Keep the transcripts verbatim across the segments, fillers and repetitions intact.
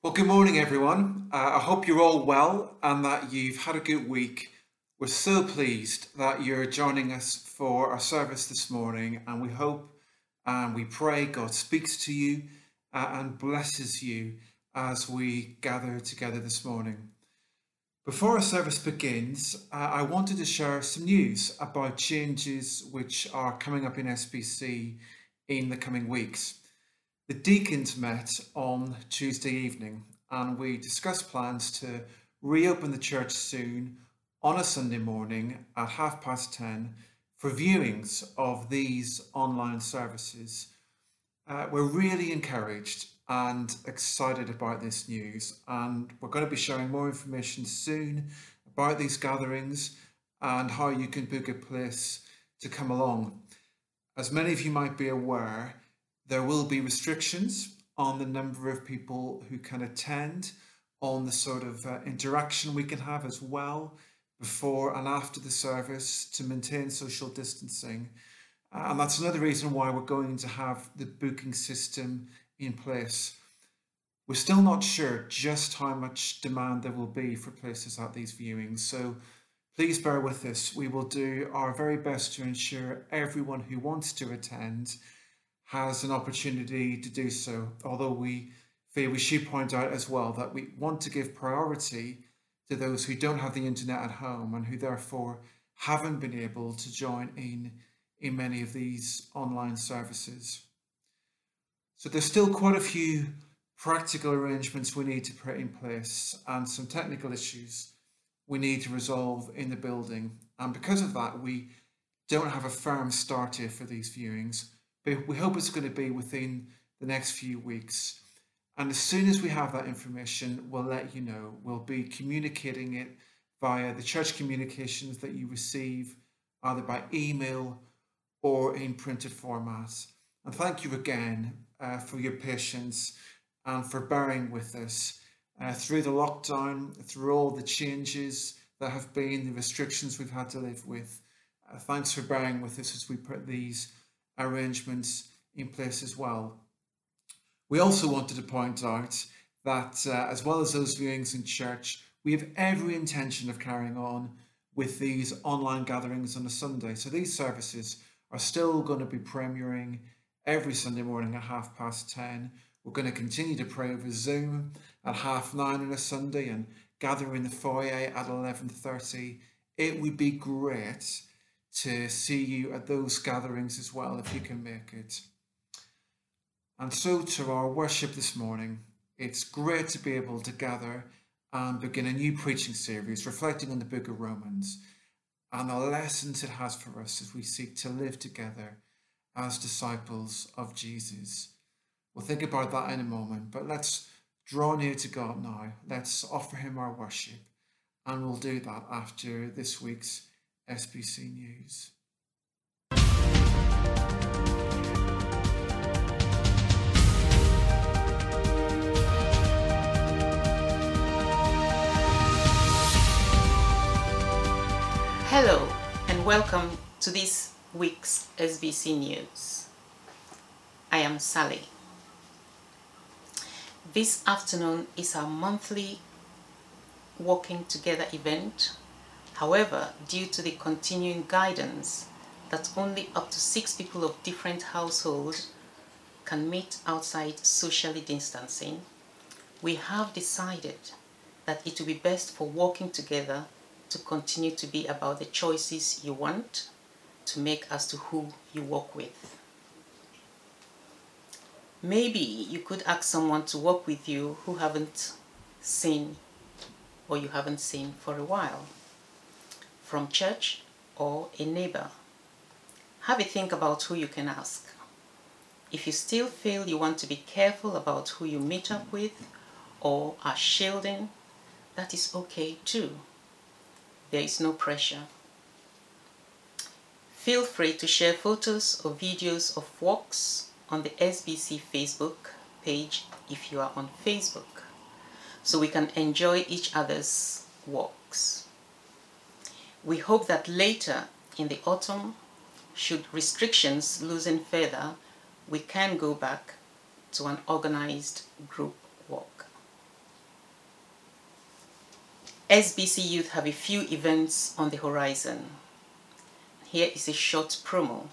Well, good morning, everyone. Uh, I hope you're all well and that you've had a good week. We're so pleased that you're joining us for our service this morning, and we hope and we pray God speaks to you uh, and blesses you as we gather together this morning. Before our service begins, uh, I wanted to share some news about changes which are coming up in S B C in the coming weeks. The deacons met on Tuesday evening and we discussed plans to reopen the church soon on a Sunday morning at half past ten for viewings of these online services. Uh, we're really encouraged and excited about this news, and we're going to be sharing more information soon about these gatherings and how you can book a place to come along. As many of you might be aware, there will be restrictions on the number of people who can attend, on the sort of uh, interaction we can have as well before and after the service to maintain social distancing. Uh, and that's another reason why we're going to have the booking system in place. We're still not sure just how much demand there will be for places at these viewings, so please bear with us. We will do our very best to ensure everyone who wants to attend has an opportunity to do so, although we feel we should point out as well that we want to give priority to those who don't have the internet at home and who therefore haven't been able to join in in many of these online services. So there's still quite a few practical arrangements we need to put in place and some technical issues we need to resolve in the building, and because of that we don't have a firm start here for these viewings. We hope it's going to be within the next few weeks, and as soon as we have that information we'll let you know. We'll be communicating it via the church communications that you receive, either by email or in printed format. And thank you again uh, for your patience and for bearing with us uh, through the lockdown, through all the changes that have been, the restrictions we've had to live with. Uh, thanks for bearing with us as we put these arrangements in place as well. We also wanted to point out that uh, as well as those viewings in church, we have every intention of carrying on with these online gatherings on a Sunday. So these services are still going to be premiering every Sunday morning at half past ten. We're going to continue to pray over Zoom at half nine on a Sunday and gather in the foyer at eleven thirty. It would be great to see you at those gatherings as well if you can make it. And so to our worship this morning. It's great to be able to gather and begin a new preaching series reflecting on the book of Romans and the lessons it has for us as we seek to live together as disciples of Jesus. We'll think about that in a moment, but let's draw near to God now. Let's offer him our worship, and we'll do that after this week's S B C News. Hello and welcome to this week's S B C News. I am Sally. This afternoon is our monthly Walking Together event. However, due to the continuing guidance that only up to six people of different households can meet outside socially distancing, we have decided that it will be best for Walking Together to continue to be about the choices you want to make as to who you walk with. Maybe you could ask someone to walk with you who haven't seen or you haven't seen for a while, from church or a neighbor. Have a think about who you can ask. If you still feel you want to be careful about who you meet up with or are shielding, that is okay too. There is no pressure. Feel free to share photos or videos of walks on the S B C Facebook page if you are on Facebook, so we can enjoy each other's walks. We hope that later in the autumn, should restrictions loosen further, we can go back to an organized group walk. S B C Youth have a few events on the horizon. Here is a short promo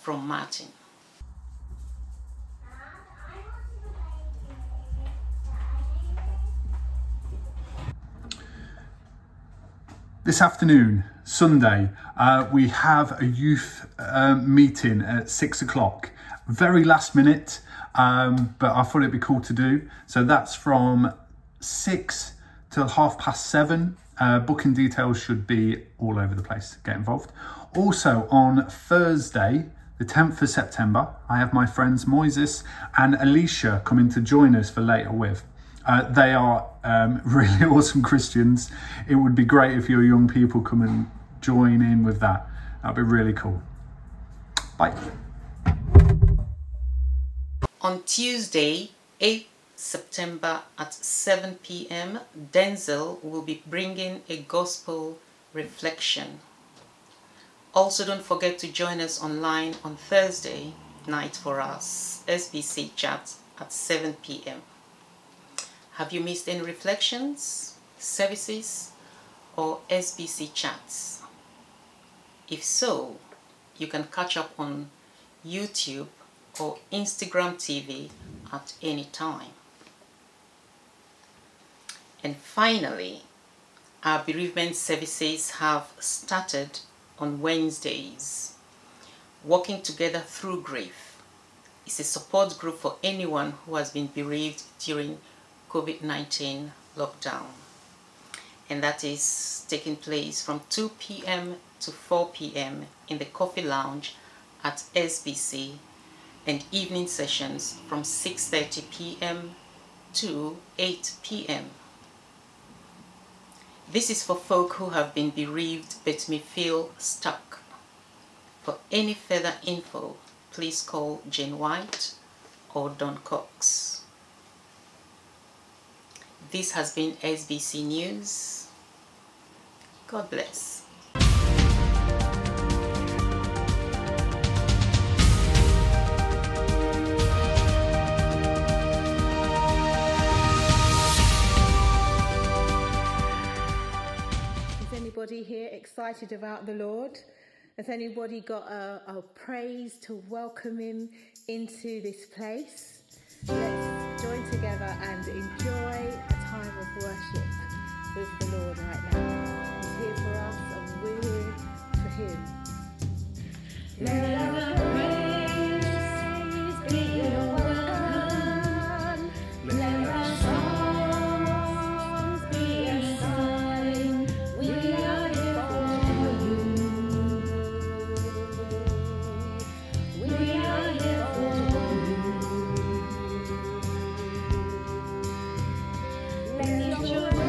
from Martin. This afternoon, Sunday, uh, we have a youth uh, meeting at six o'clock. Very last minute, um, but I thought it'd be cool to do. So that's from six till half past seven. Uh, booking details should be all over the place. Get involved. Also on Thursday, the tenth of September, I have my friends Moises and Alicia coming to join us for Later With. Uh, they are um, really awesome Christians. It would be great if your young people come and join in with that. That'd be really cool. Bye. On Tuesday, eighth of September at seven p.m, Denzel will be bringing a gospel reflection. Also, don't forget to join us online on Thursday night for our S B C chat at seven p.m. Have you missed any reflections, services, or S B C chats? If so, you can catch up on YouTube or Instagram T V at any time. And finally, our bereavement services have started on Wednesdays. Walking Together Through Grief is a support group for anyone who has been bereaved during COVID nineteen lockdown, and that is taking place from two p.m. to four p.m. in the coffee lounge at S B C, and evening sessions from six thirty p.m. to eight p.m. This is for folk who have been bereaved but may feel stuck. For any further info, please call Jane White or Don Cox. This has been S B C News. God bless. Is anybody here excited about the Lord? Has anybody got a, a praise to welcome him into this place? Let's join together and enjoy a time of worship with the Lord right now. He's here for us and we're here for him. Let our praise be your welcome. Let our songs be a sign. We are here for you. We are here for you. Let our hearts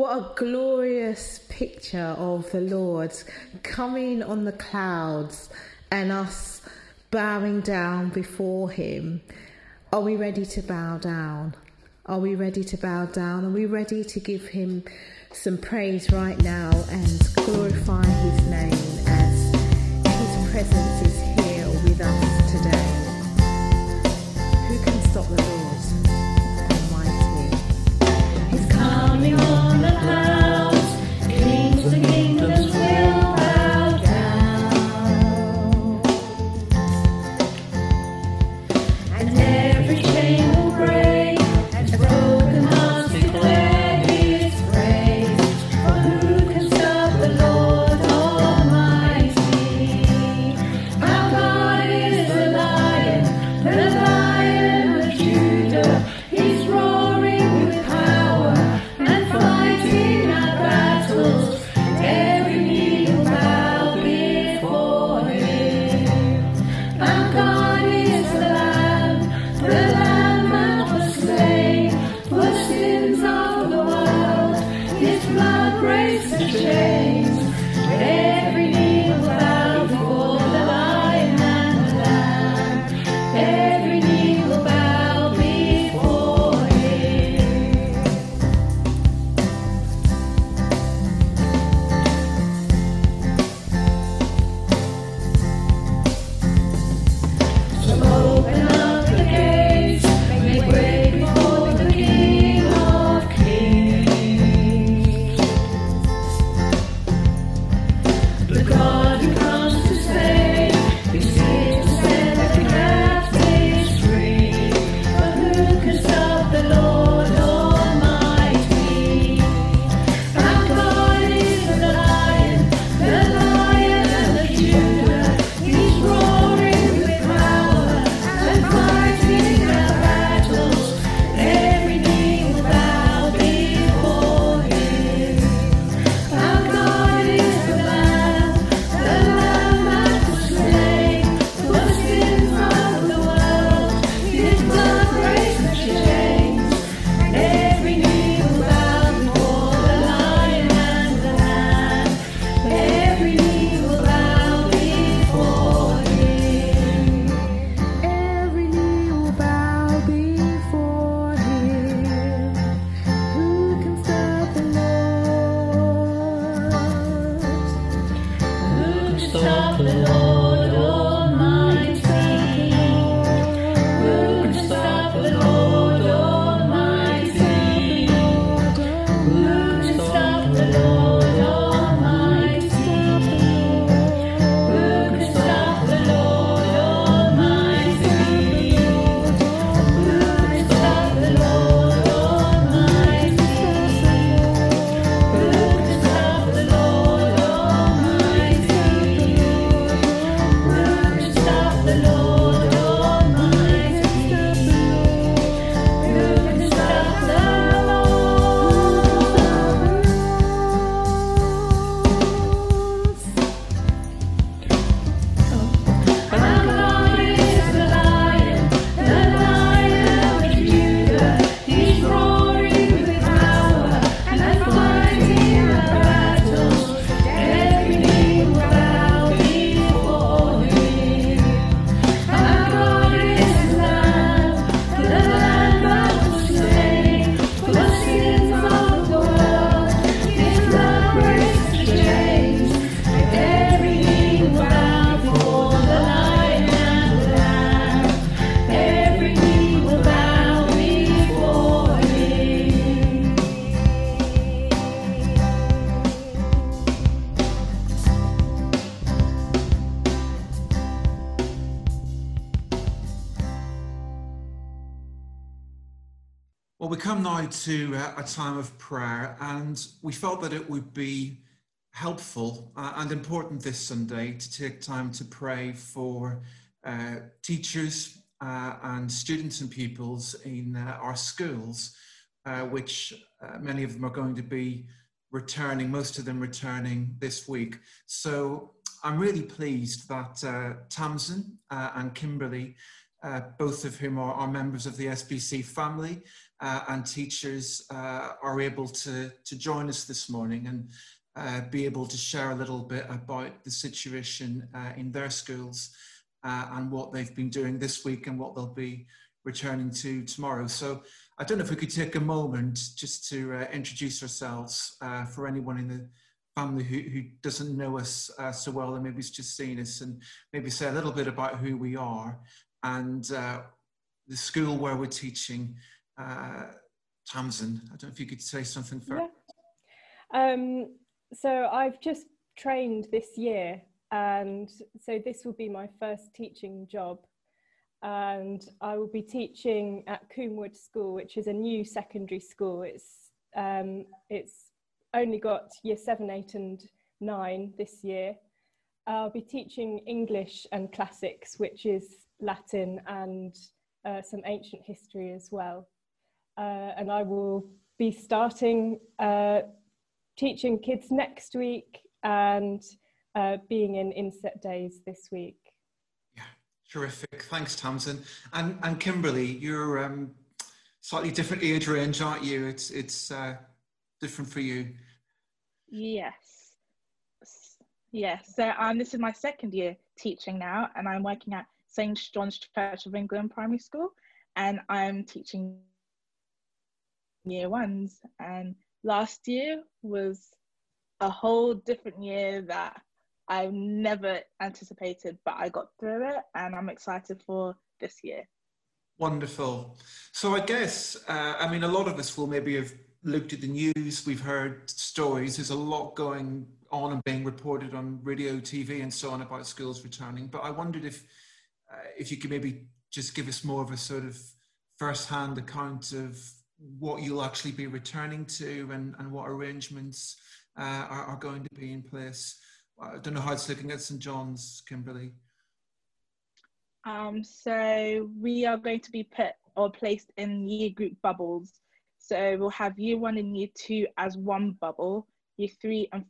What a glorious picture of the Lord coming on the clouds and us bowing down before him. Are we ready to bow down? Are we ready to bow down? Are we ready to give him some praise right now and glorify his name as his presence is here with us today? Who can stop the Lord Almighty? He's coming on the clouds, kings and kingdoms will bow down, and every chain will break. To a time of prayer, and we felt that it would be helpful and important this Sunday to take time to pray for uh, teachers uh, and students and pupils in uh, our schools, uh, which uh, many of them are going to be returning, most of them returning this week. So I'm really pleased that uh, Tamsin uh, and Kimberly uh, both of whom are, are members of the S B C family uh, and teachers, uh, are able to, to join us this morning and uh, be able to share a little bit about the situation uh, in their schools uh, and what they've been doing this week and what they'll be returning to tomorrow. So I don't know if we could take a moment just to uh, introduce ourselves uh, for anyone in the family who, who doesn't know us uh, so well and maybe has just seen us, and maybe say a little bit about who we are and uh, the school where we're teaching. uh, Tamsin, I don't know if you could say something first. Yeah. Um, so I've just trained this year, and so this will be my first teaching job. And I will be teaching at Coombe Wood School, which is a new secondary school. It's um, it's only got year seven, eight, and nine this year. I'll be teaching English and classics, which is Latin and uh, some ancient history as well. Uh, and I will be starting uh, teaching kids next week and uh, being in inset days this week. Terrific, thanks Tamsin. And, and Kimberly, you're um, slightly different age range, aren't you? It's, it's uh, different for you. Yes, yes. So um, this is my second year teaching now, and I'm working at Saint John's Church of England Primary School, and I'm teaching year ones. And last year was a whole different year that I've never anticipated, but I got through it and I'm excited for this year. Wonderful. So I guess, uh, I mean, a lot of us will maybe have looked at the news, we've heard stories, there's a lot going on and being reported on radio, T V and so on about schools returning, but I wondered if, uh, if you could maybe just give us more of a sort of first-hand account of what you'll actually be returning to and, and what arrangements uh, are, are going to be in place. I don't know how it's looking at Saint John's, Kimberly. Um, so we are going to be put or placed in year group bubbles. So we'll have year one and year two as one bubble, year three and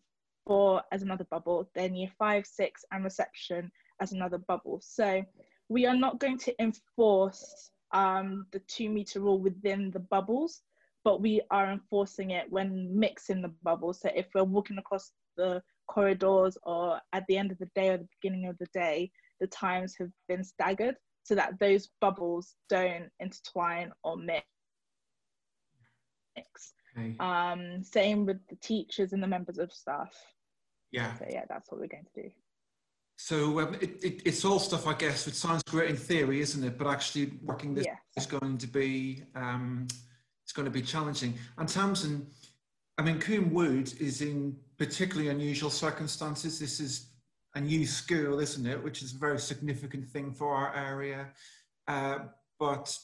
four as another bubble, then year five, six and reception as another bubble. So we are not going to enforce um, the two metre rule within the bubbles, but we are enforcing it when mixing the bubbles. So if we're walking across the corridors or at the end of the day or the beginning of the day, the times have been staggered so that those bubbles don't intertwine or mix. Okay. Um, same with the teachers and the members of staff. Yeah. So yeah, that's what we're going to do. So um, it, it, it's all stuff, I guess, which sounds great in theory, isn't it? But actually working this yeah. is going to be, um, it's going to be challenging. And Tamsin, I mean, Coombe Wood is in particularly unusual circumstances. This is a new school, isn't it? Which is a very significant thing for our area. Uh, but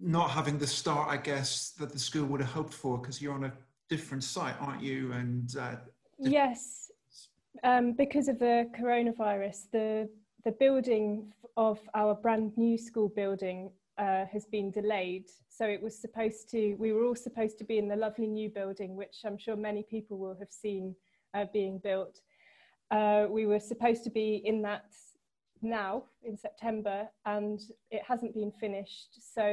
not having the start, I guess, that the school would have hoped for, because you're on a different site, aren't you? And uh, yes, um, because of the coronavirus, the, the building of our brand new school building Uh, has been delayed. So it was supposed to, we were all supposed to be in the lovely new building, which I'm sure many people will have seen uh, being built. Uh, we were supposed to be in that now in September, and it hasn't been finished. So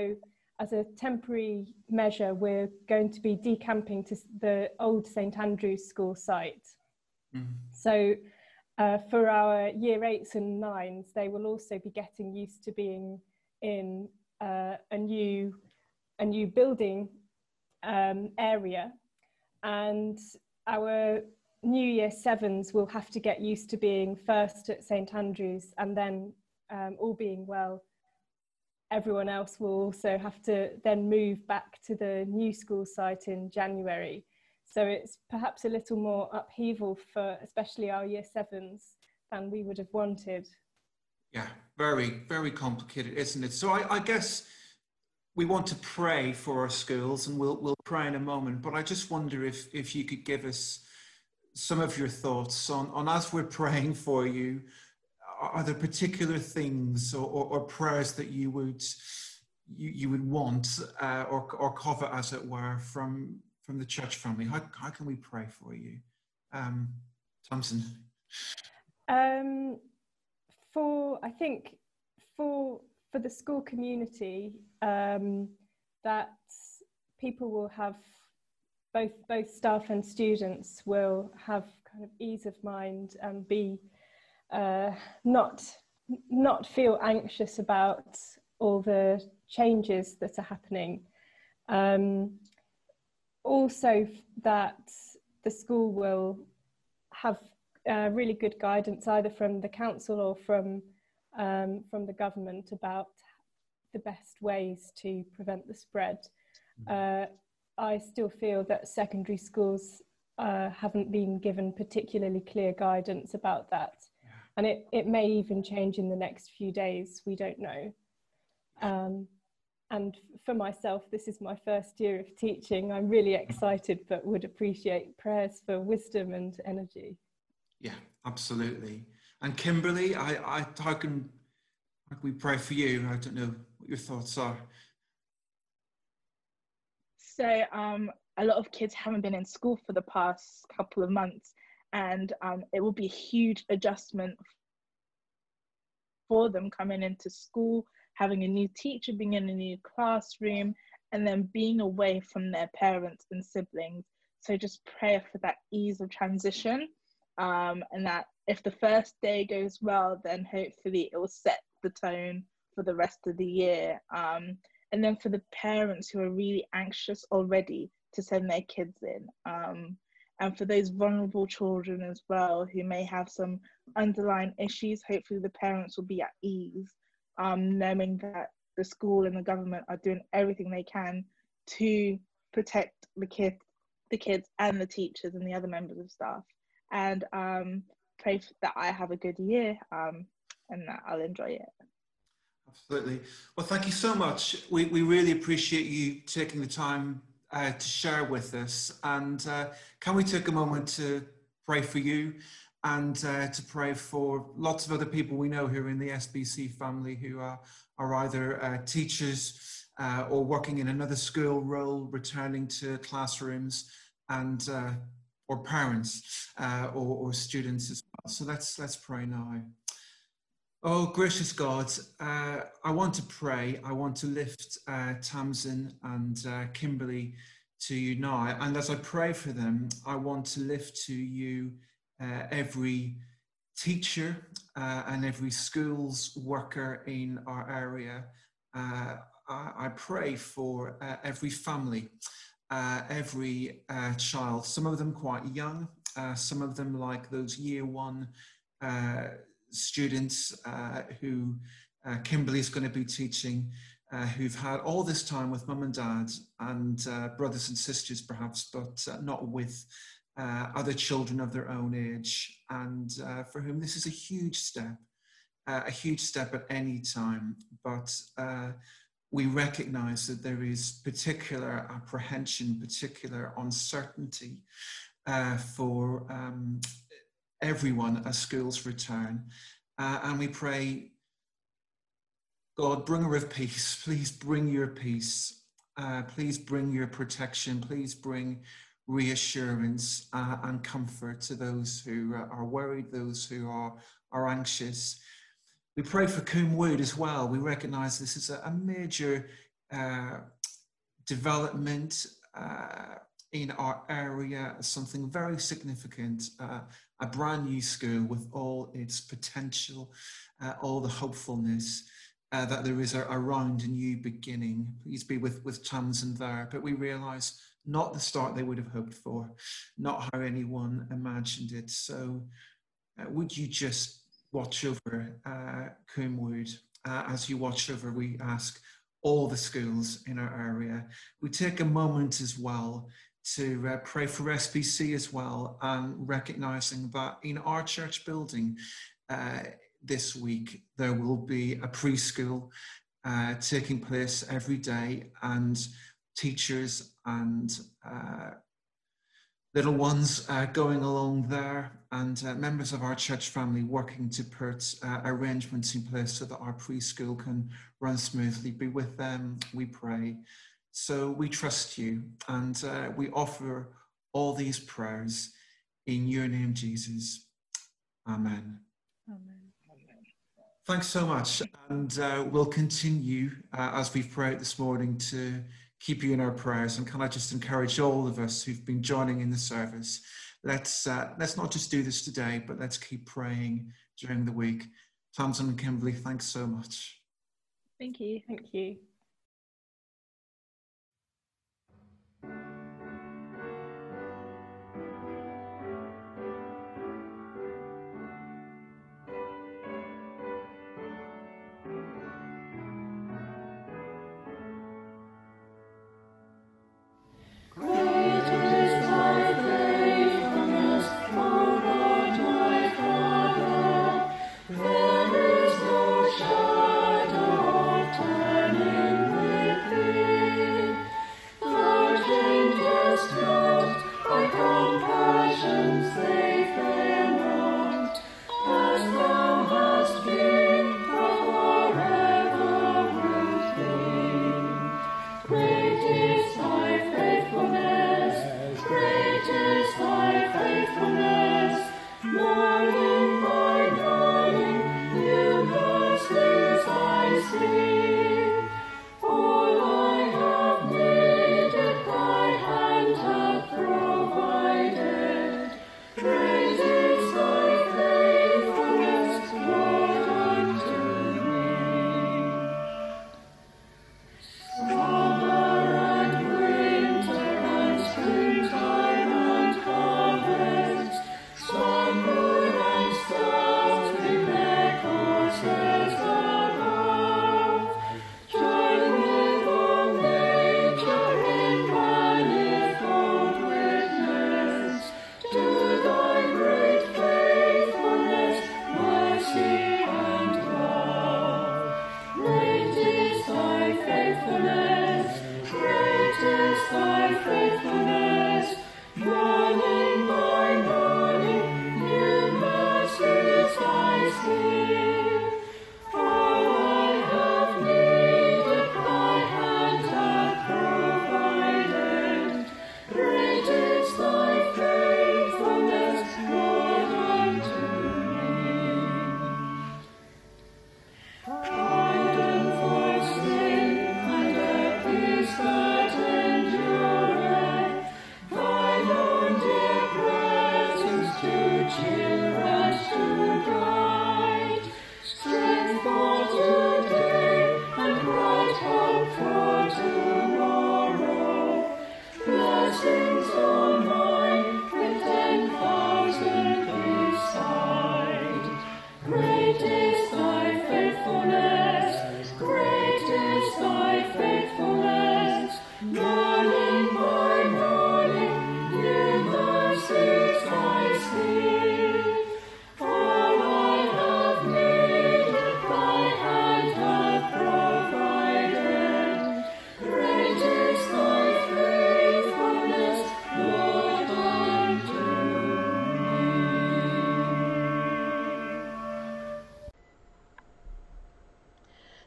as a temporary measure, we're going to be decamping to the old St Andrews school site. Mm-hmm. So uh, for our year eights and nines, they will also be getting used to being in Uh, a new a new building um, area, and our new year sevens will have to get used to being first at St Andrews, and then um, all being well, everyone else will also have to then move back to the new school site in January. So it's perhaps a little more upheaval for especially our year sevens than we would have wanted. Yeah, very, very complicated, isn't it? So I, I guess we want to pray for our schools, and we'll, we'll pray in a moment, but I just wonder if, if you could give us some of your thoughts on, on as we're praying for you, are there particular things or, or, or prayers that you would, you, you would want uh, or, or covet, as it were, from, from the church family? How, how can we pray for you? Um, Tamsin? Um... For, I think, for for the school community, um, that people will have, both both staff and students will have kind of ease of mind and be uh, not not feel anxious about all the changes that are happening. Um, also, that the school will have uh, really good guidance either from the council or from um, from the government about the best ways to prevent the spread. Uh, I still feel that secondary schools uh, haven't been given particularly clear guidance about that. Yeah. And it, it may even change in the next few days, we don't know. Um, and for myself, this is my first year of teaching. I'm really excited, but would appreciate prayers for wisdom and energy. Yeah, absolutely. And Kimberly, I, I, how can, how can we pray for you? I don't know what your thoughts are. So um, a lot of kids haven't been in school for the past couple of months, and um, it will be a huge adjustment for them coming into school, having a new teacher, being in a new classroom, and then being away from their parents and siblings. So just pray for that ease of transition, um, and that if the first day goes well, then hopefully it will set the tone for the rest of the year. Um, And then for the parents who are really anxious already to send their kids in. Um, and for those vulnerable children as well, who may have some underlying issues, hopefully the parents will be at ease, um, knowing that the school and the government are doing everything they can to protect the kids, the kids and the teachers and the other members of staff. And um, pray that I have a good year um, and that I'll enjoy it. Absolutely. Well, thank you so much. We, we really appreciate you taking the time uh, to share with us. And uh, can we take a moment to pray for you and uh, to pray for lots of other people we know who are in the S B C family who are, are either uh, teachers uh, or working in another school role, returning to classrooms, and uh, or parents uh, or, or students as well. So let's, let's pray now. Oh, gracious God, uh, I want to pray. I want to lift uh, Tamsin and uh, Kimberly to you now. And as I pray for them, I want to lift to you uh, every teacher uh, and every schools worker in our area. Uh, I, I pray for uh, every family, uh, every uh, child, some of them quite young, uh, some of them like those year one uh students uh, who uh, Kimberly's going to be teaching, uh, who've had all this time with mum and dad and uh, brothers and sisters perhaps, but uh, not with uh, other children of their own age, and uh, for whom this is a huge step, uh, a huge step at any time. But uh, we recognise that there is particular apprehension, particular uncertainty uh, for um, everyone as schools return, uh, and we pray, God, bringer of peace, please bring your peace, uh, please bring your protection, please bring reassurance uh, and comfort to those who are worried, those who are, are anxious. We pray for Coombe Wood as well. We recognise this is a, a major uh, development uh, in our area, something very significant, uh, a brand new school with all its potential, uh, all the hopefulness uh, that there is a, around a new beginning. Please be with, with Tamsin there, but we realise not the start they would have hoped for, not how anyone imagined it. So uh, would you just watch over uh, Coombe Wood uh, as you watch over, we ask, all the schools in our area. We take a moment as well to uh, pray for S B C as well, and recognising that in our church building uh, this week, there will be a preschool uh, taking place every day, and teachers and uh, little ones uh, going along there, and uh, members of our church family working to put uh, arrangements in place so that our preschool can run smoothly. Be with them, we pray. So we trust you, and uh, we offer all these prayers in your name, Jesus. Amen. Amen. Amen. Thanks so much, and uh, we'll continue uh, as we've prayed this morning to keep you in our prayers. And can I just encourage all of us who've been joining in the service, let's, uh, let's not just do this today, but let's keep praying during the week. Tamsin and Kimberly, thanks so much. Thank you, thank you.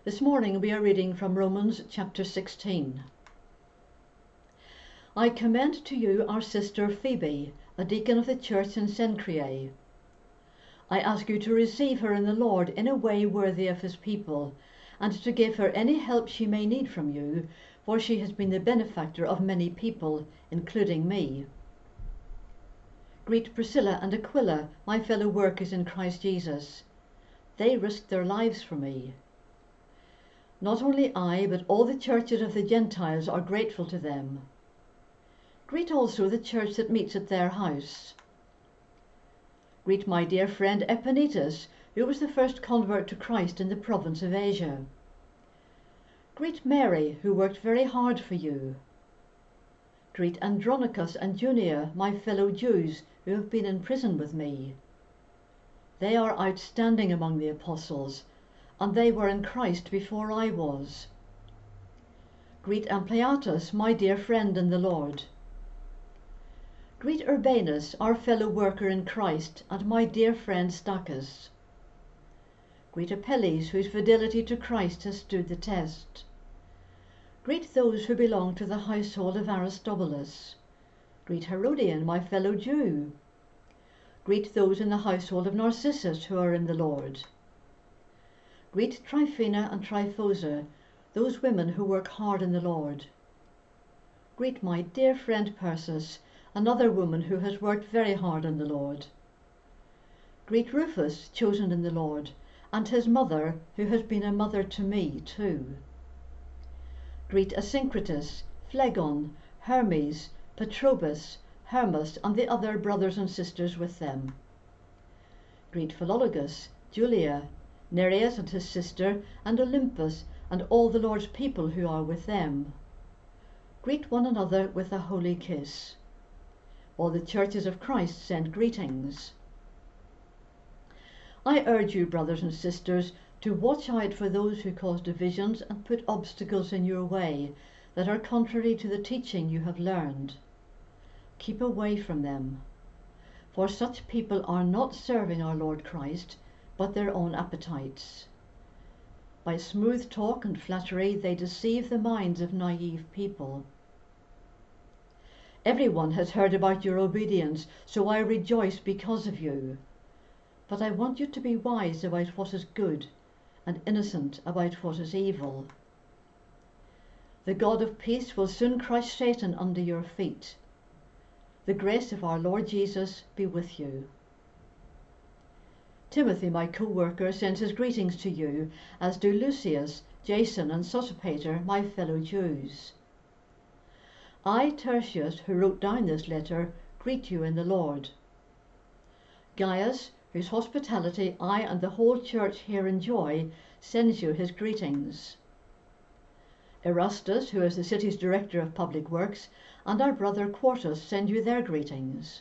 This morning we are reading from Romans chapter sixteen. I commend to you our sister Phoebe, a deacon of the church in Cenchreae. I ask you to receive her in the Lord in a way worthy of his people, and to give her any help she may need from you, for she has been the benefactor of many people, including me. Greet Priscilla and Aquila, my fellow workers in Christ Jesus. They risked their lives for me. Not only I, but all the churches of the Gentiles are grateful to them. Greet also the church that meets at their house. Greet my dear friend Epenetus, who was the first convert to Christ in the province of Asia. Greet Mary, who worked very hard for you. Greet Andronicus and Junia, my fellow Jews, who have been in prison with me. They are outstanding among the apostles, and they were in Christ before I was. Greet Ampliatus, my dear friend in the Lord. Greet Urbanus, our fellow worker in Christ, and my dear friend Stachys. Greet Apelles, whose fidelity to Christ has stood the test. Greet those who belong to the household of Aristobulus. Greet Herodian, my fellow Jew. Greet those in the household of Narcissus who are in the Lord. Greet Tryphena and Tryphosa, those women who work hard in the Lord. Greet my dear friend Persis, another woman who has worked very hard in the Lord. Greet Rufus, chosen in the Lord, and his mother, who has been a mother to me too. Greet Asyncritus, Phlegon, Hermes, Patrobus, Hermas, and the other brothers and sisters with them. Greet Philologus, Julia, Nereus and his sister, and Olympus, and all the Lord's people who are with them. Greet one another with a holy kiss. All the churches of Christ send greetings. I urge you, brothers and sisters, to watch out for those who cause divisions and put obstacles in your way that are contrary to the teaching you have learned. Keep away from them, for such people are not serving our Lord Christ, but their own appetites. By smooth talk and flattery they deceive the minds of naive people. Everyone has heard about your obedience, so I rejoice because of you. But I want you to be wise about what is good and innocent about what is evil. The God of peace will soon crush Satan under your feet. The grace of our Lord Jesus be with you. Timothy, my co-worker, sends his greetings to you, as do Lucius, Jason, and Sosipater, my fellow Jews. I, Tertius, who wrote down this letter, greet you in the Lord. Gaius, whose hospitality I and the whole church here enjoy, sends you his greetings. Erastus, who is the city's director of public works, and our brother Quartus send you their greetings.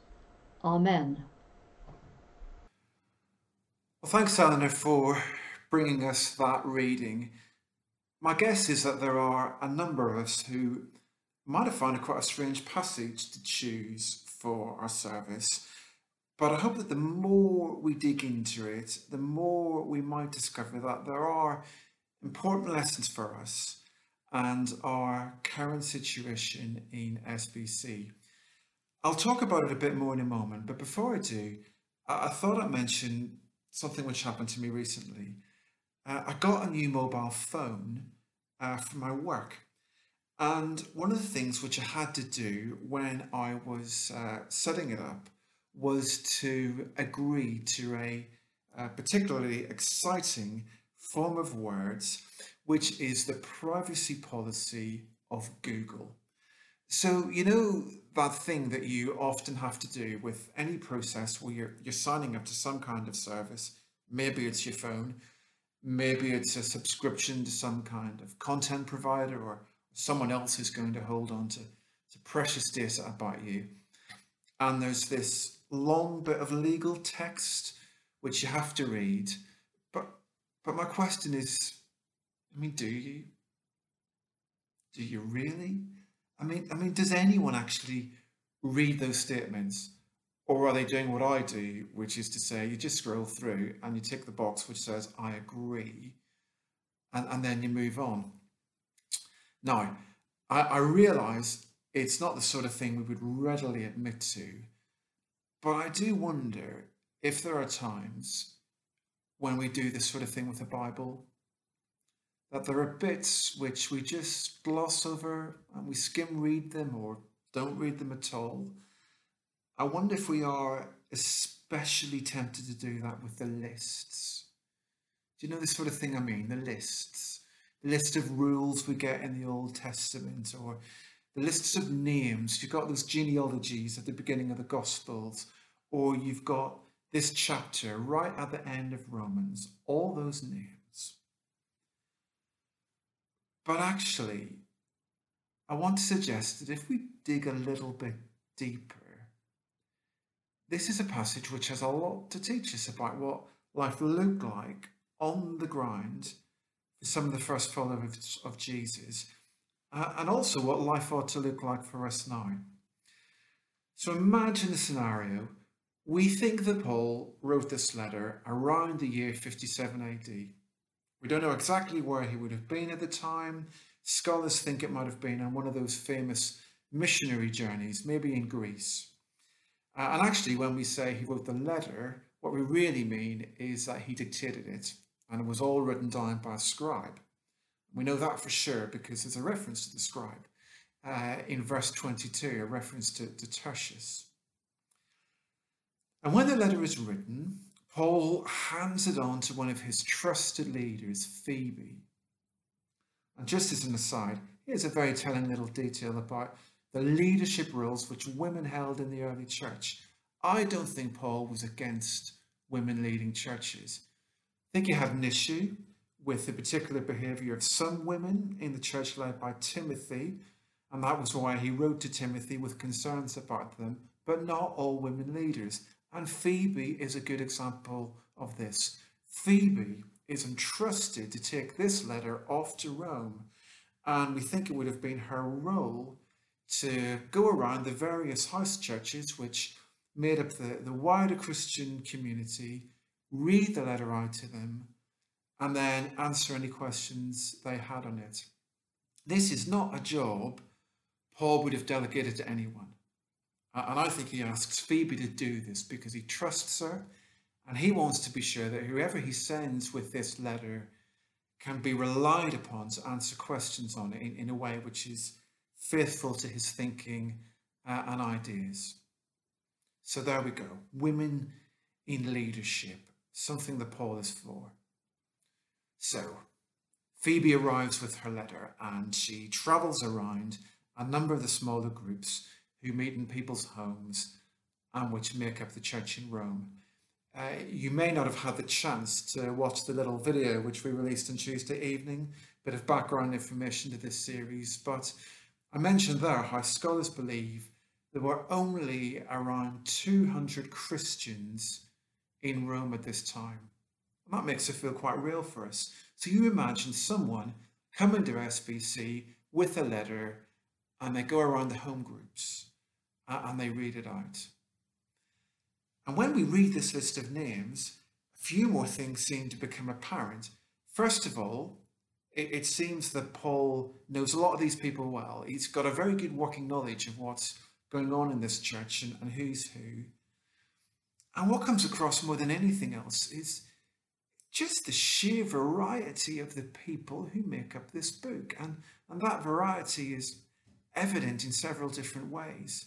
Amen. Well, thanks, Eleanor, for bringing us that reading. My guess is that there are a number of us who might have found it quite a strange passage to choose for our service, but I hope that the more we dig into it, the more we might discover that there are important lessons for us and our current situation in S B C. I'll talk about it a bit more in a moment, but before I do, I, I thought I'd mention something which happened to me recently. Uh, I got a new mobile phone uh, for my work, and one of the things which I had to do when I was uh, setting it up was to agree to a, a particularly exciting form of words, which is the privacy policy of Google. So, you know, that thing that you often have to do with any process where you're, you're signing up to some kind of service. Maybe it's your phone, maybe it's a subscription to some kind of content provider, or someone else is going to hold on to, to precious data about you. And there's this long bit of legal text which you have to read. But, but my question is, I mean, do you? Do you really? I mean, I mean, does anyone actually read those statements, or are they doing what I do, which is to say you just scroll through and you tick the box which says I agree, and, and then you move on? Now, I, I realise it's not the sort of thing we would readily admit to, but I do wonder if there are times when we do this sort of thing with the Bible, that there are bits which we just gloss over and we skim read them or don't read them at all. I wonder if we are especially tempted to do that with the lists. Do you know the sort of thing I mean? The lists. The list of rules we get in the Old Testament, or the lists of names. You've got those genealogies at the beginning of the Gospels, or you've got this chapter right at the end of Romans, all those names. But actually, I want to suggest that if we dig a little bit deeper, this is a passage which has a lot to teach us about what life looked like on the ground for some of the first followers of Jesus, uh, and also what life ought to look like for us now. So imagine the scenario. We think that Paul wrote this letter around the year fifty-seven A D. We don't know exactly where he would have been at the time. Scholars think it might have been on one of those famous missionary journeys, maybe in Greece. Uh, and actually, when we say he wrote the letter, what we really mean is that he dictated it, and it was all written down by a scribe. We know that for sure because there's a reference to the scribe uh, in verse twenty-two, a reference to, to Tertius. And when the letter is written, Paul hands it on to one of his trusted leaders, Phoebe. And just as an aside, here's a very telling little detail about the leadership roles which women held in the early church. I don't think Paul was against women leading churches. I think he had an issue with the particular behaviour of some women in the church led by Timothy, and that was why he wrote to Timothy with concerns about them, but not all women leaders. And Phoebe is a good example of this. Phoebe is entrusted to take this letter off to Rome, and we think it would have been her role to go around the various house churches which made up the, the wider Christian community, read the letter out to them, and then answer any questions they had on it. This is not a job Paul would have delegated to anyone. Uh, and I think he asks Phoebe to do this because he trusts her, and he wants to be sure that whoever he sends with this letter can be relied upon to answer questions on it in, in a way which is faithful to his thinking uh, and ideas. So there we go. Women in leadership, something that Paul is for. So Phoebe arrives with her letter and she travels around a number of the smaller groups who meet in people's homes and which make up the church in Rome. Uh, you may not have had the chance to watch the little video which we released on Tuesday evening, bit of background information to this series, but I mentioned there how scholars believe there were only around two hundred Christians in Rome at this time. And that makes it feel quite real for us. So you imagine someone coming to S B C with a letter, and they go around the home groups uh, and they read it out. And when we read this list of names, a few more things seem to become apparent. First of all, it, it seems that Paul knows a lot of these people well. He's got a very good working knowledge of what's going on in this church and, and who's who. And what comes across more than anything else is just the sheer variety of the people who make up this book. And, and that variety is evident in several different ways.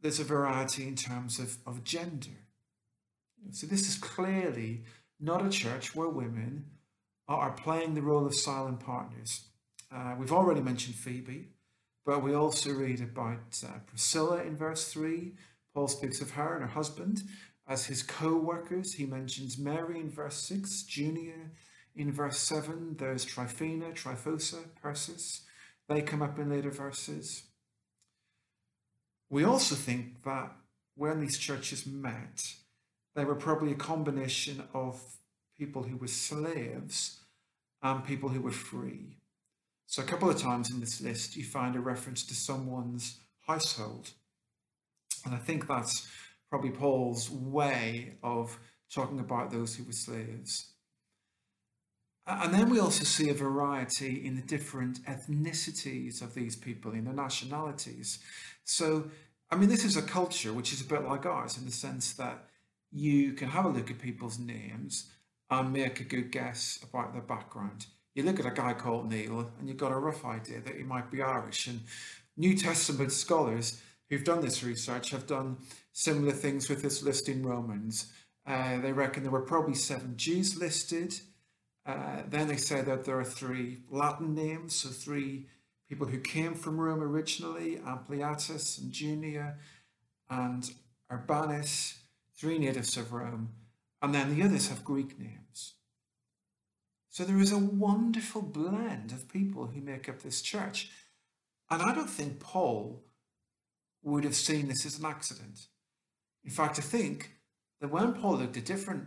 There's a variety in terms of, of gender. So this is clearly not a church where women are playing the role of silent partners. Uh, we've already mentioned Phoebe, but we also read about uh, Priscilla in verse three. Paul speaks of her and her husband as his co-workers. He mentions Mary in verse six, Junia in verse seven. There's Tryphena, Tryphosa, Persis. They come up in later verses. We also think that when these churches met, they were probably a combination of people who were slaves and people who were free. So a couple of times in this list, you find a reference to someone's household. And I think that's probably Paul's way of talking about those who were slaves. And then we also see a variety in the different ethnicities of these people, in their nationalities. So, I mean, this is a culture which is a bit like ours in the sense that you can have a look at people's names and make a good guess about their background. You look at a guy called Neil and you've got a rough idea that he might be Irish. And New Testament scholars who've done this research have done similar things with this list in Romans. Uh, they reckon there were probably seven Jews listed. Uh, then they say that there are three Latin names, so three people who came from Rome originally, Ampliatus and Junia and Urbanus, three natives of Rome, and then the others have Greek names. So there is a wonderful blend of people who make up this church. And I don't think Paul would have seen this as an accident. In fact, I think that when Paul looked at different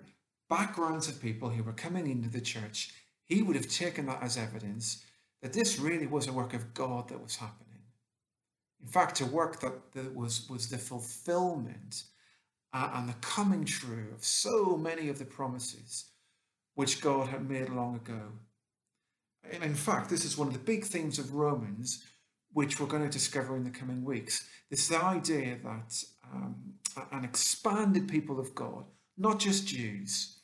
backgrounds of people who were coming into the church, he would have taken that as evidence that this really was a work of God that was happening. In fact, a work that, that was, was the fulfillment uh, and the coming true of so many of the promises which God had made long ago. And in fact, this is one of the big themes of Romans, which we're going to discover in the coming weeks. This is the idea that um, an expanded people of God, not just Jews,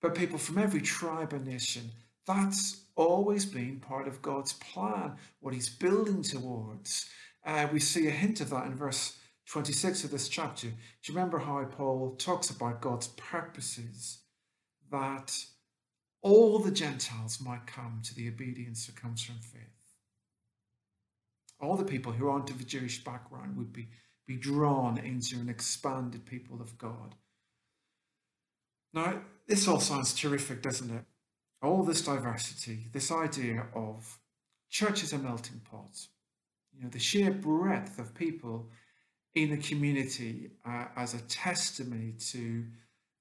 but people from every tribe and nation, that's always been part of God's plan, what he's building towards. Uh, we see a hint of that in verse twenty-six of this chapter. Do you remember how Paul talks about God's purposes, that all the Gentiles might come to the obedience that comes from faith? All the people who aren't of a Jewish background would be, be drawn into an expanded people of God. Now, this all sounds terrific, doesn't it? All this diversity, this idea of church as a melting pot, you know, the sheer breadth of people in the community uh, as a testimony to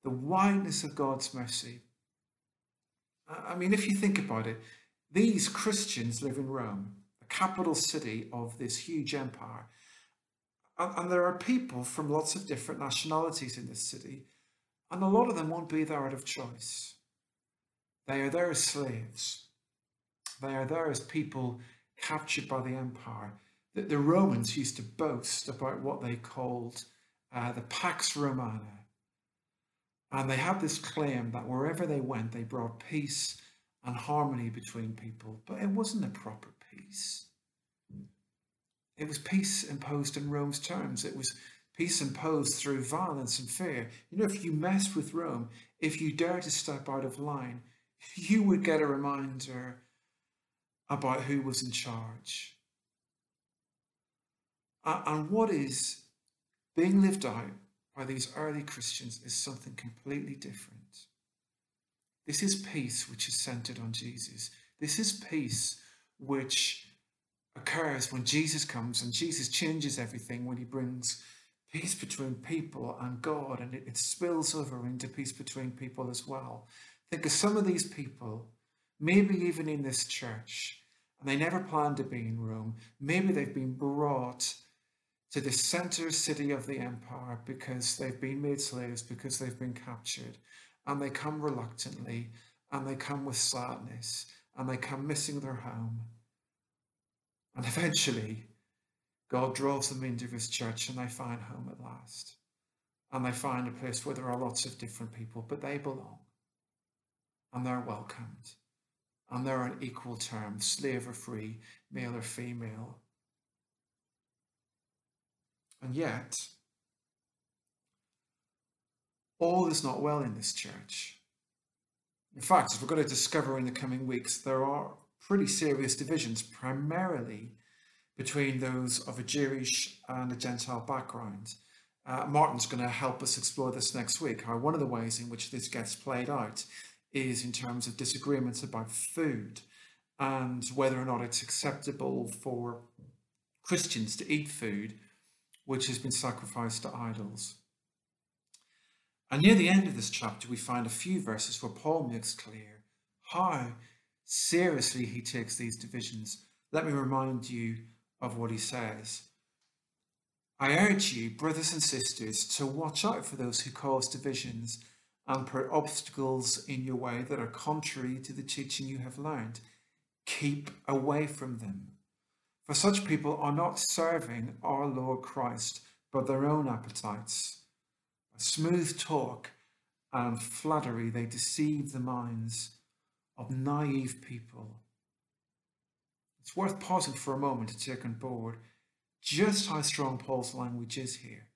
the wideness of God's mercy. I mean, if you think about it, these Christians live in Rome, the capital city of this huge empire. And, and there are people from lots of different nationalities in this city, and a lot of them won't be there out of choice. They are there as slaves. They are there as people captured by the empire. The, the Romans used to boast about what they called uh, the Pax Romana. And they had this claim that wherever they went, they brought peace and harmony between people. But it wasn't a proper peace. It was peace imposed in Rome's terms. It was peace imposed through violence and fear. You know, if you mess with Rome, if you dare to step out of line, you would get a reminder about who was in charge. And what is being lived out by these early Christians is something completely different. This is peace which is centered on Jesus. This is peace which occurs when Jesus comes, and Jesus changes everything when he brings peace between people and God, and it, it spills over into peace between people as well. Think of some of these people, maybe even in this church, and they never planned to be in Rome. Maybe they've been brought to the center city of the empire because they've been made slaves, because they've been captured, and they come reluctantly, and they come with sadness, and they come missing their home. And eventually, God draws them into his church, and they find home at last. And they find a place where there are lots of different people, but they belong. And they're welcomed, and they're on equal terms, slave or free, male or female. And yet, all is not well in this church. In fact, as we're going to discover in the coming weeks, there are pretty serious divisions, primarily between those of a Jewish and a Gentile background. Uh, Martin's going to help us explore this next week, how one of the ways in which this gets played out is in terms of disagreements about food and whether or not it's acceptable for Christians to eat food which has been sacrificed to idols. And near the end of this chapter, we find a few verses where Paul makes clear how seriously he takes these divisions. Let me remind you of what he says. I urge you, brothers and sisters, to watch out for those who cause divisions and put obstacles in your way that are contrary to the teaching you have learned. Keep away from them. For such people are not serving our Lord Christ, but their own appetites. By smooth talk and flattery, they deceive the minds of naive people. It's worth pausing for a moment to take on board just how strong Paul's language is here.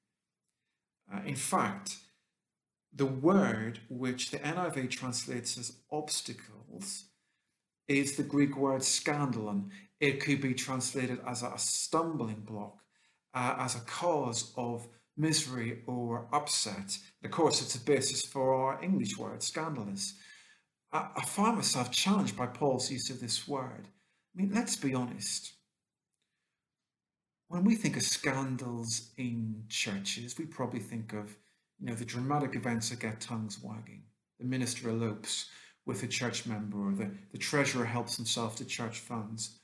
Uh, in fact, the word which the N I V translates as obstacles is the Greek word scandalon. It could be translated as a stumbling block, uh, as a cause of misery or upset. Of course, it's a basis for our English word, scandalous. I, I find myself challenged by Paul's use of this word. I mean, let's be honest. When we think of scandals in churches, we probably think of, you know, the dramatic events that get tongues wagging, the minister elopes with a church member, or the, the treasurer helps himself to church funds.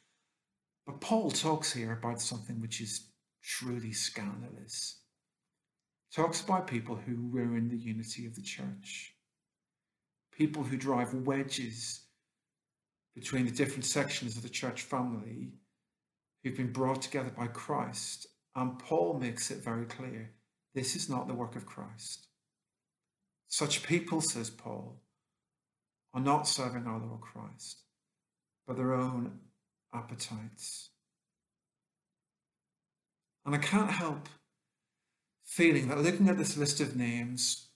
But Paul talks here about something which is truly scandalous. He talks about people who ruin the unity of the church. People who drive wedges between the different sections of the church family who've been brought together by Christ. And Paul makes it very clear, this is not the work of Christ. Such people, says Paul, are not serving our Lord Christ, but their own appetites. And I can't help feeling that looking at this list of names,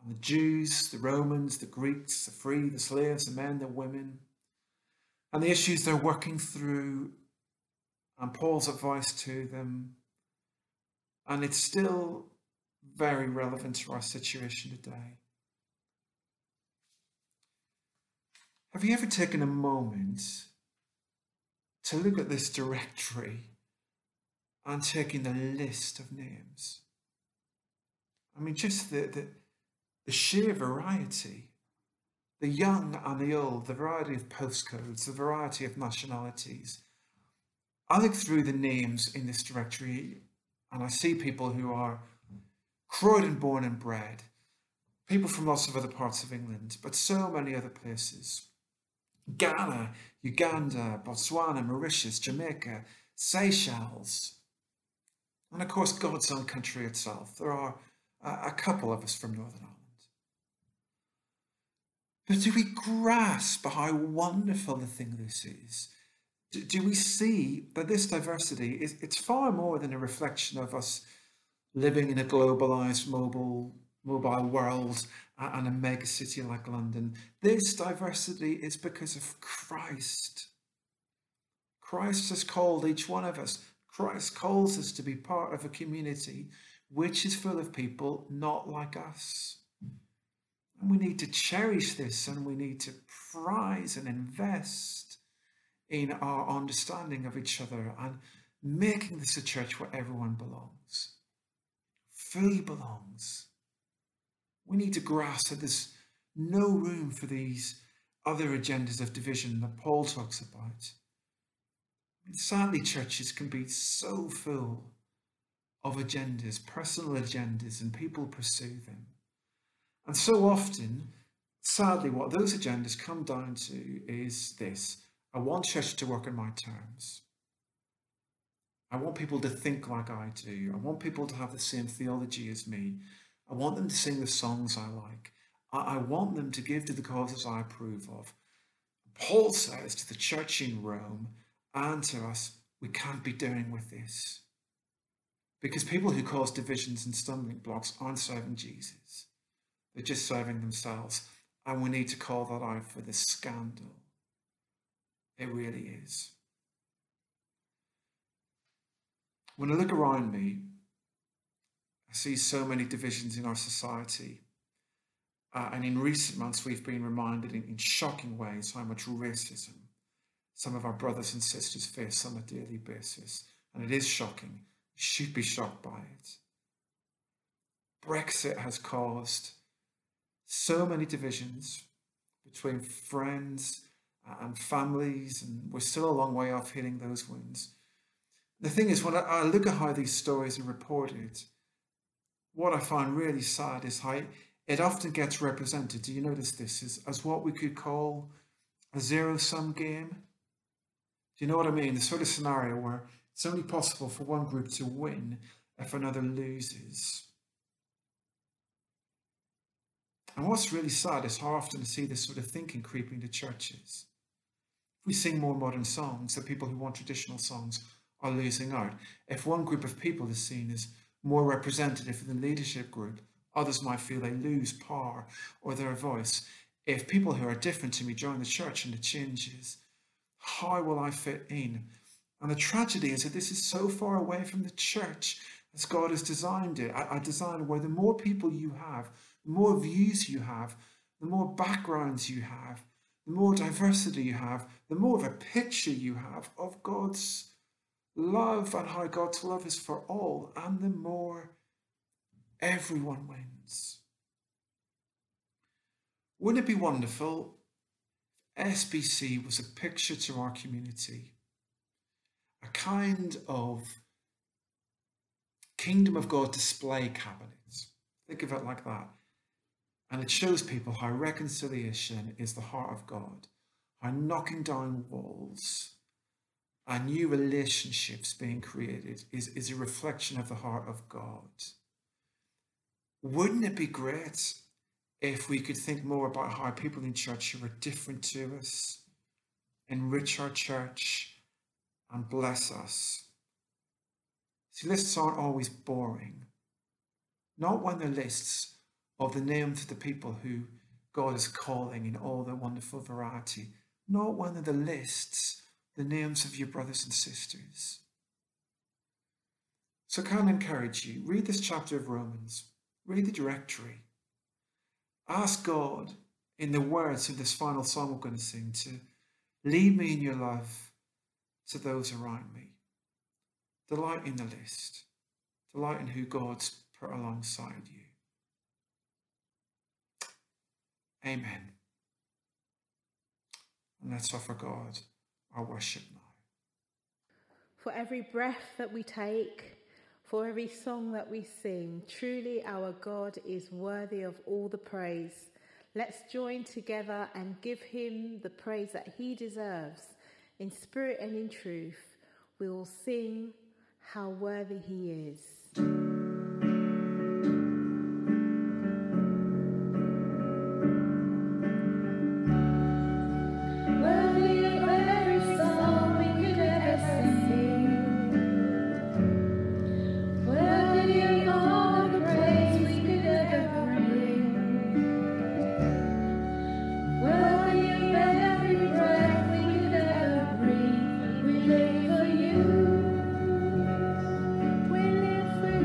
and the Jews, the Romans, the Greeks, the free, the slaves, the men, the women, and the issues they're working through, and Paul's advice to them, and it's still very relevant to our situation today. Have you ever taken a moment to look at this directory and taking the list of names? I mean, just the, the, the sheer variety, the young and the old, the variety of postcodes, the variety of nationalities. I look through the names in this directory and I see people who are Croydon born and bred, people from lots of other parts of England, but so many other places. Ghana, Uganda, Botswana, Mauritius, Jamaica, Seychelles, and of course God's own country itself. There are a couple of us from Northern Ireland. But do we grasp how wonderful the thing this is? Do we see that this diversity is, it's far more than a reflection of us living in a globalized mobile, mobile world and a mega city like London? This diversity is because of Christ. Christ has called each one of us. Christ calls us to be part of a community which is full of people not like us. And we need to cherish this, and we need to prize and invest in our understanding of each other and making this a church where everyone belongs, fully belongs. We need to grasp that there's no room for these other agendas of division that Paul talks about. And sadly, churches can be so full of agendas, personal agendas, and people pursue them. And so often, sadly, what those agendas come down to is this: I want church to work on my terms. I want people to think like I do. I want people to have the same theology as me. I want them to sing the songs I like. I, I want them to give to the causes I approve of. Paul says to the church in Rome and to us, we can't be doing with this, because people who cause divisions and stumbling blocks aren't serving Jesus. They're just serving themselves. And we need to call that out for the scandal. It really is. When I look around me, I see so many divisions in our society. Uh, and in recent months, we've been reminded in, in shocking ways how much racism some of our brothers and sisters face on a daily basis. And it is shocking. You should be shocked by it. Brexit has caused so many divisions between friends and families, and we're still a long way off healing those wounds. The thing is, when I look at how these stories are reported, what I find really sad is how it often gets represented, do you notice this, as, as what we could call a zero-sum game? Do you know what I mean? The sort of scenario where it's only possible for one group to win if another loses. And what's really sad is how often I see this sort of thinking creeping to churches. If we sing more modern songs, the people who want traditional songs are losing out. If one group of people is seen as more representative than the leadership group, others might feel they lose power or their voice. If people who are different to me join the church and it changes, how will I fit in? And the tragedy is that this is so far away from the church as God has designed it. I, I designed where the more people you have, the more views you have, the more backgrounds you have, the more diversity you have, the more of a picture you have of God's love and how God's love is for all, and the more everyone wins. Wouldn't it be wonderful if S B C was a picture to our community, a kind of Kingdom of God display cabinets? Think of it like that. And it shows people how reconciliation is the heart of God, how knocking down walls and new relationships being created is, is a reflection of the heart of God. Wouldn't it be great if we could think more about how people in church who are different to us enrich our church and bless us? See, lists aren't always boring. Not when they're lists of the names of the people who God is calling in all their wonderful variety. Not when they're the lists, the names of your brothers and sisters. So I can encourage you, read this chapter of Romans, read the directory. Ask God, in the words of this final song we're going to sing, to lead me in your love to those around me. Delight in the list. Delight in who God's put alongside you. Amen. And let's offer God our worship now. For every breath that we take, for every song that we sing, truly our God is worthy of all the praise. Let's join together and give him the praise that he deserves. In spirit and in truth, we will sing how worthy he is. Thank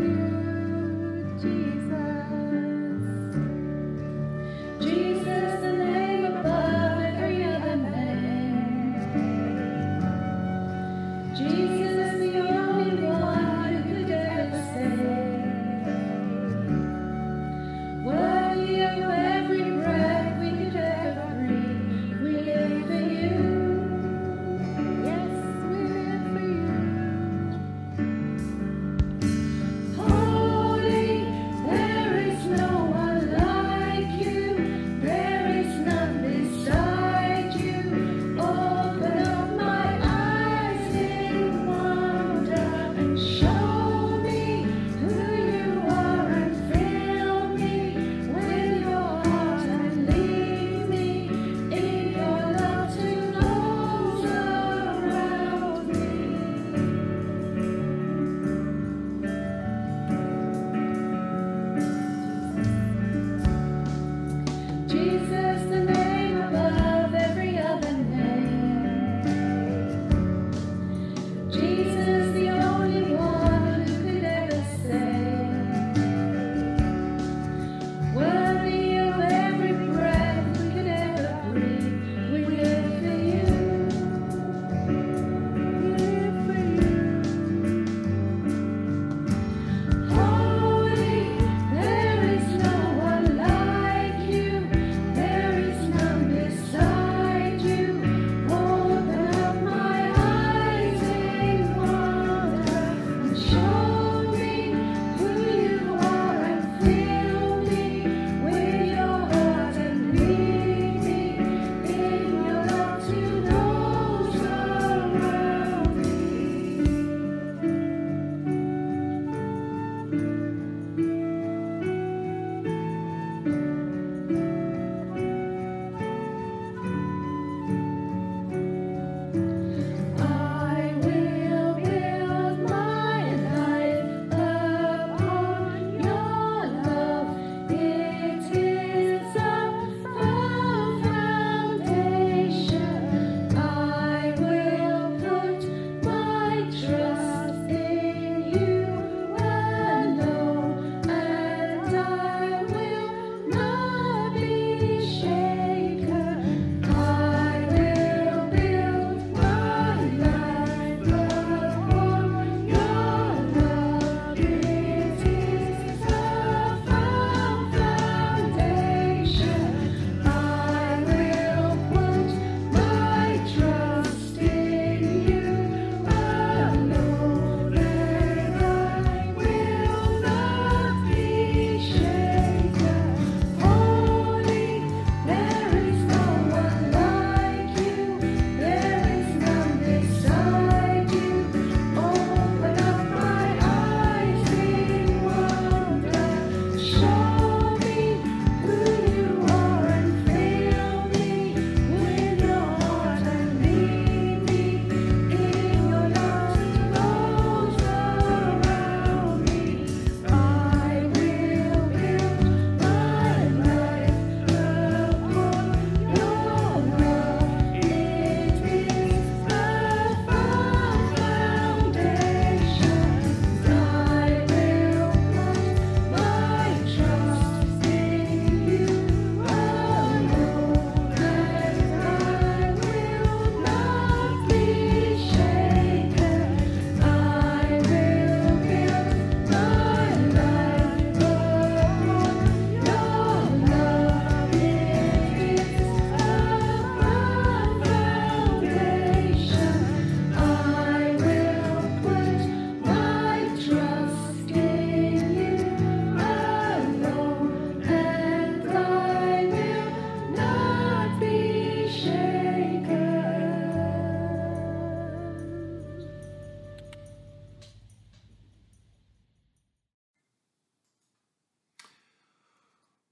you.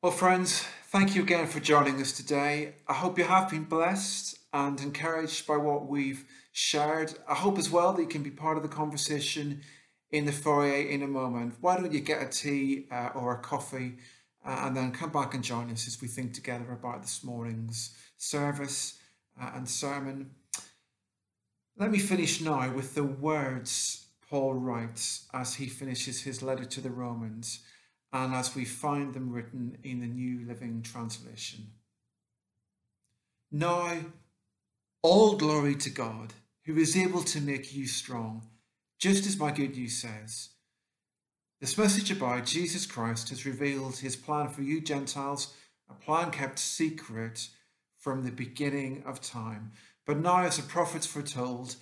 Well, friends, thank you again for joining us today. I hope you have been blessed and encouraged by what we've shared. I hope as well that you can be part of the conversation in the foyer in a moment. Why don't you get a tea uh, or a coffee uh, and then come back and join us as we think together about this morning's service uh, and sermon. Let me finish now with the words Paul writes as he finishes his letter to the Romans, and as we find them written in the New Living Translation. Now, all glory to God, who is able to make you strong, just as my good news says. This message about Jesus Christ has revealed his plan for you Gentiles, a plan kept secret from the beginning of time. But now, as the prophets foretold,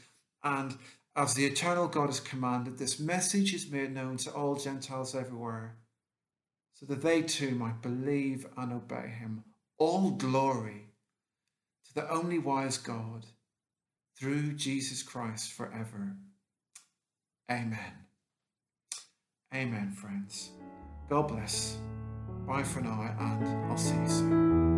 and as the eternal God has commanded, this message is made known to all Gentiles everywhere, so that they too might believe and obey him. All glory to the only wise God, through Jesus Christ forever. Amen. Amen, friends. God bless. Bye for now, and I'll see you soon.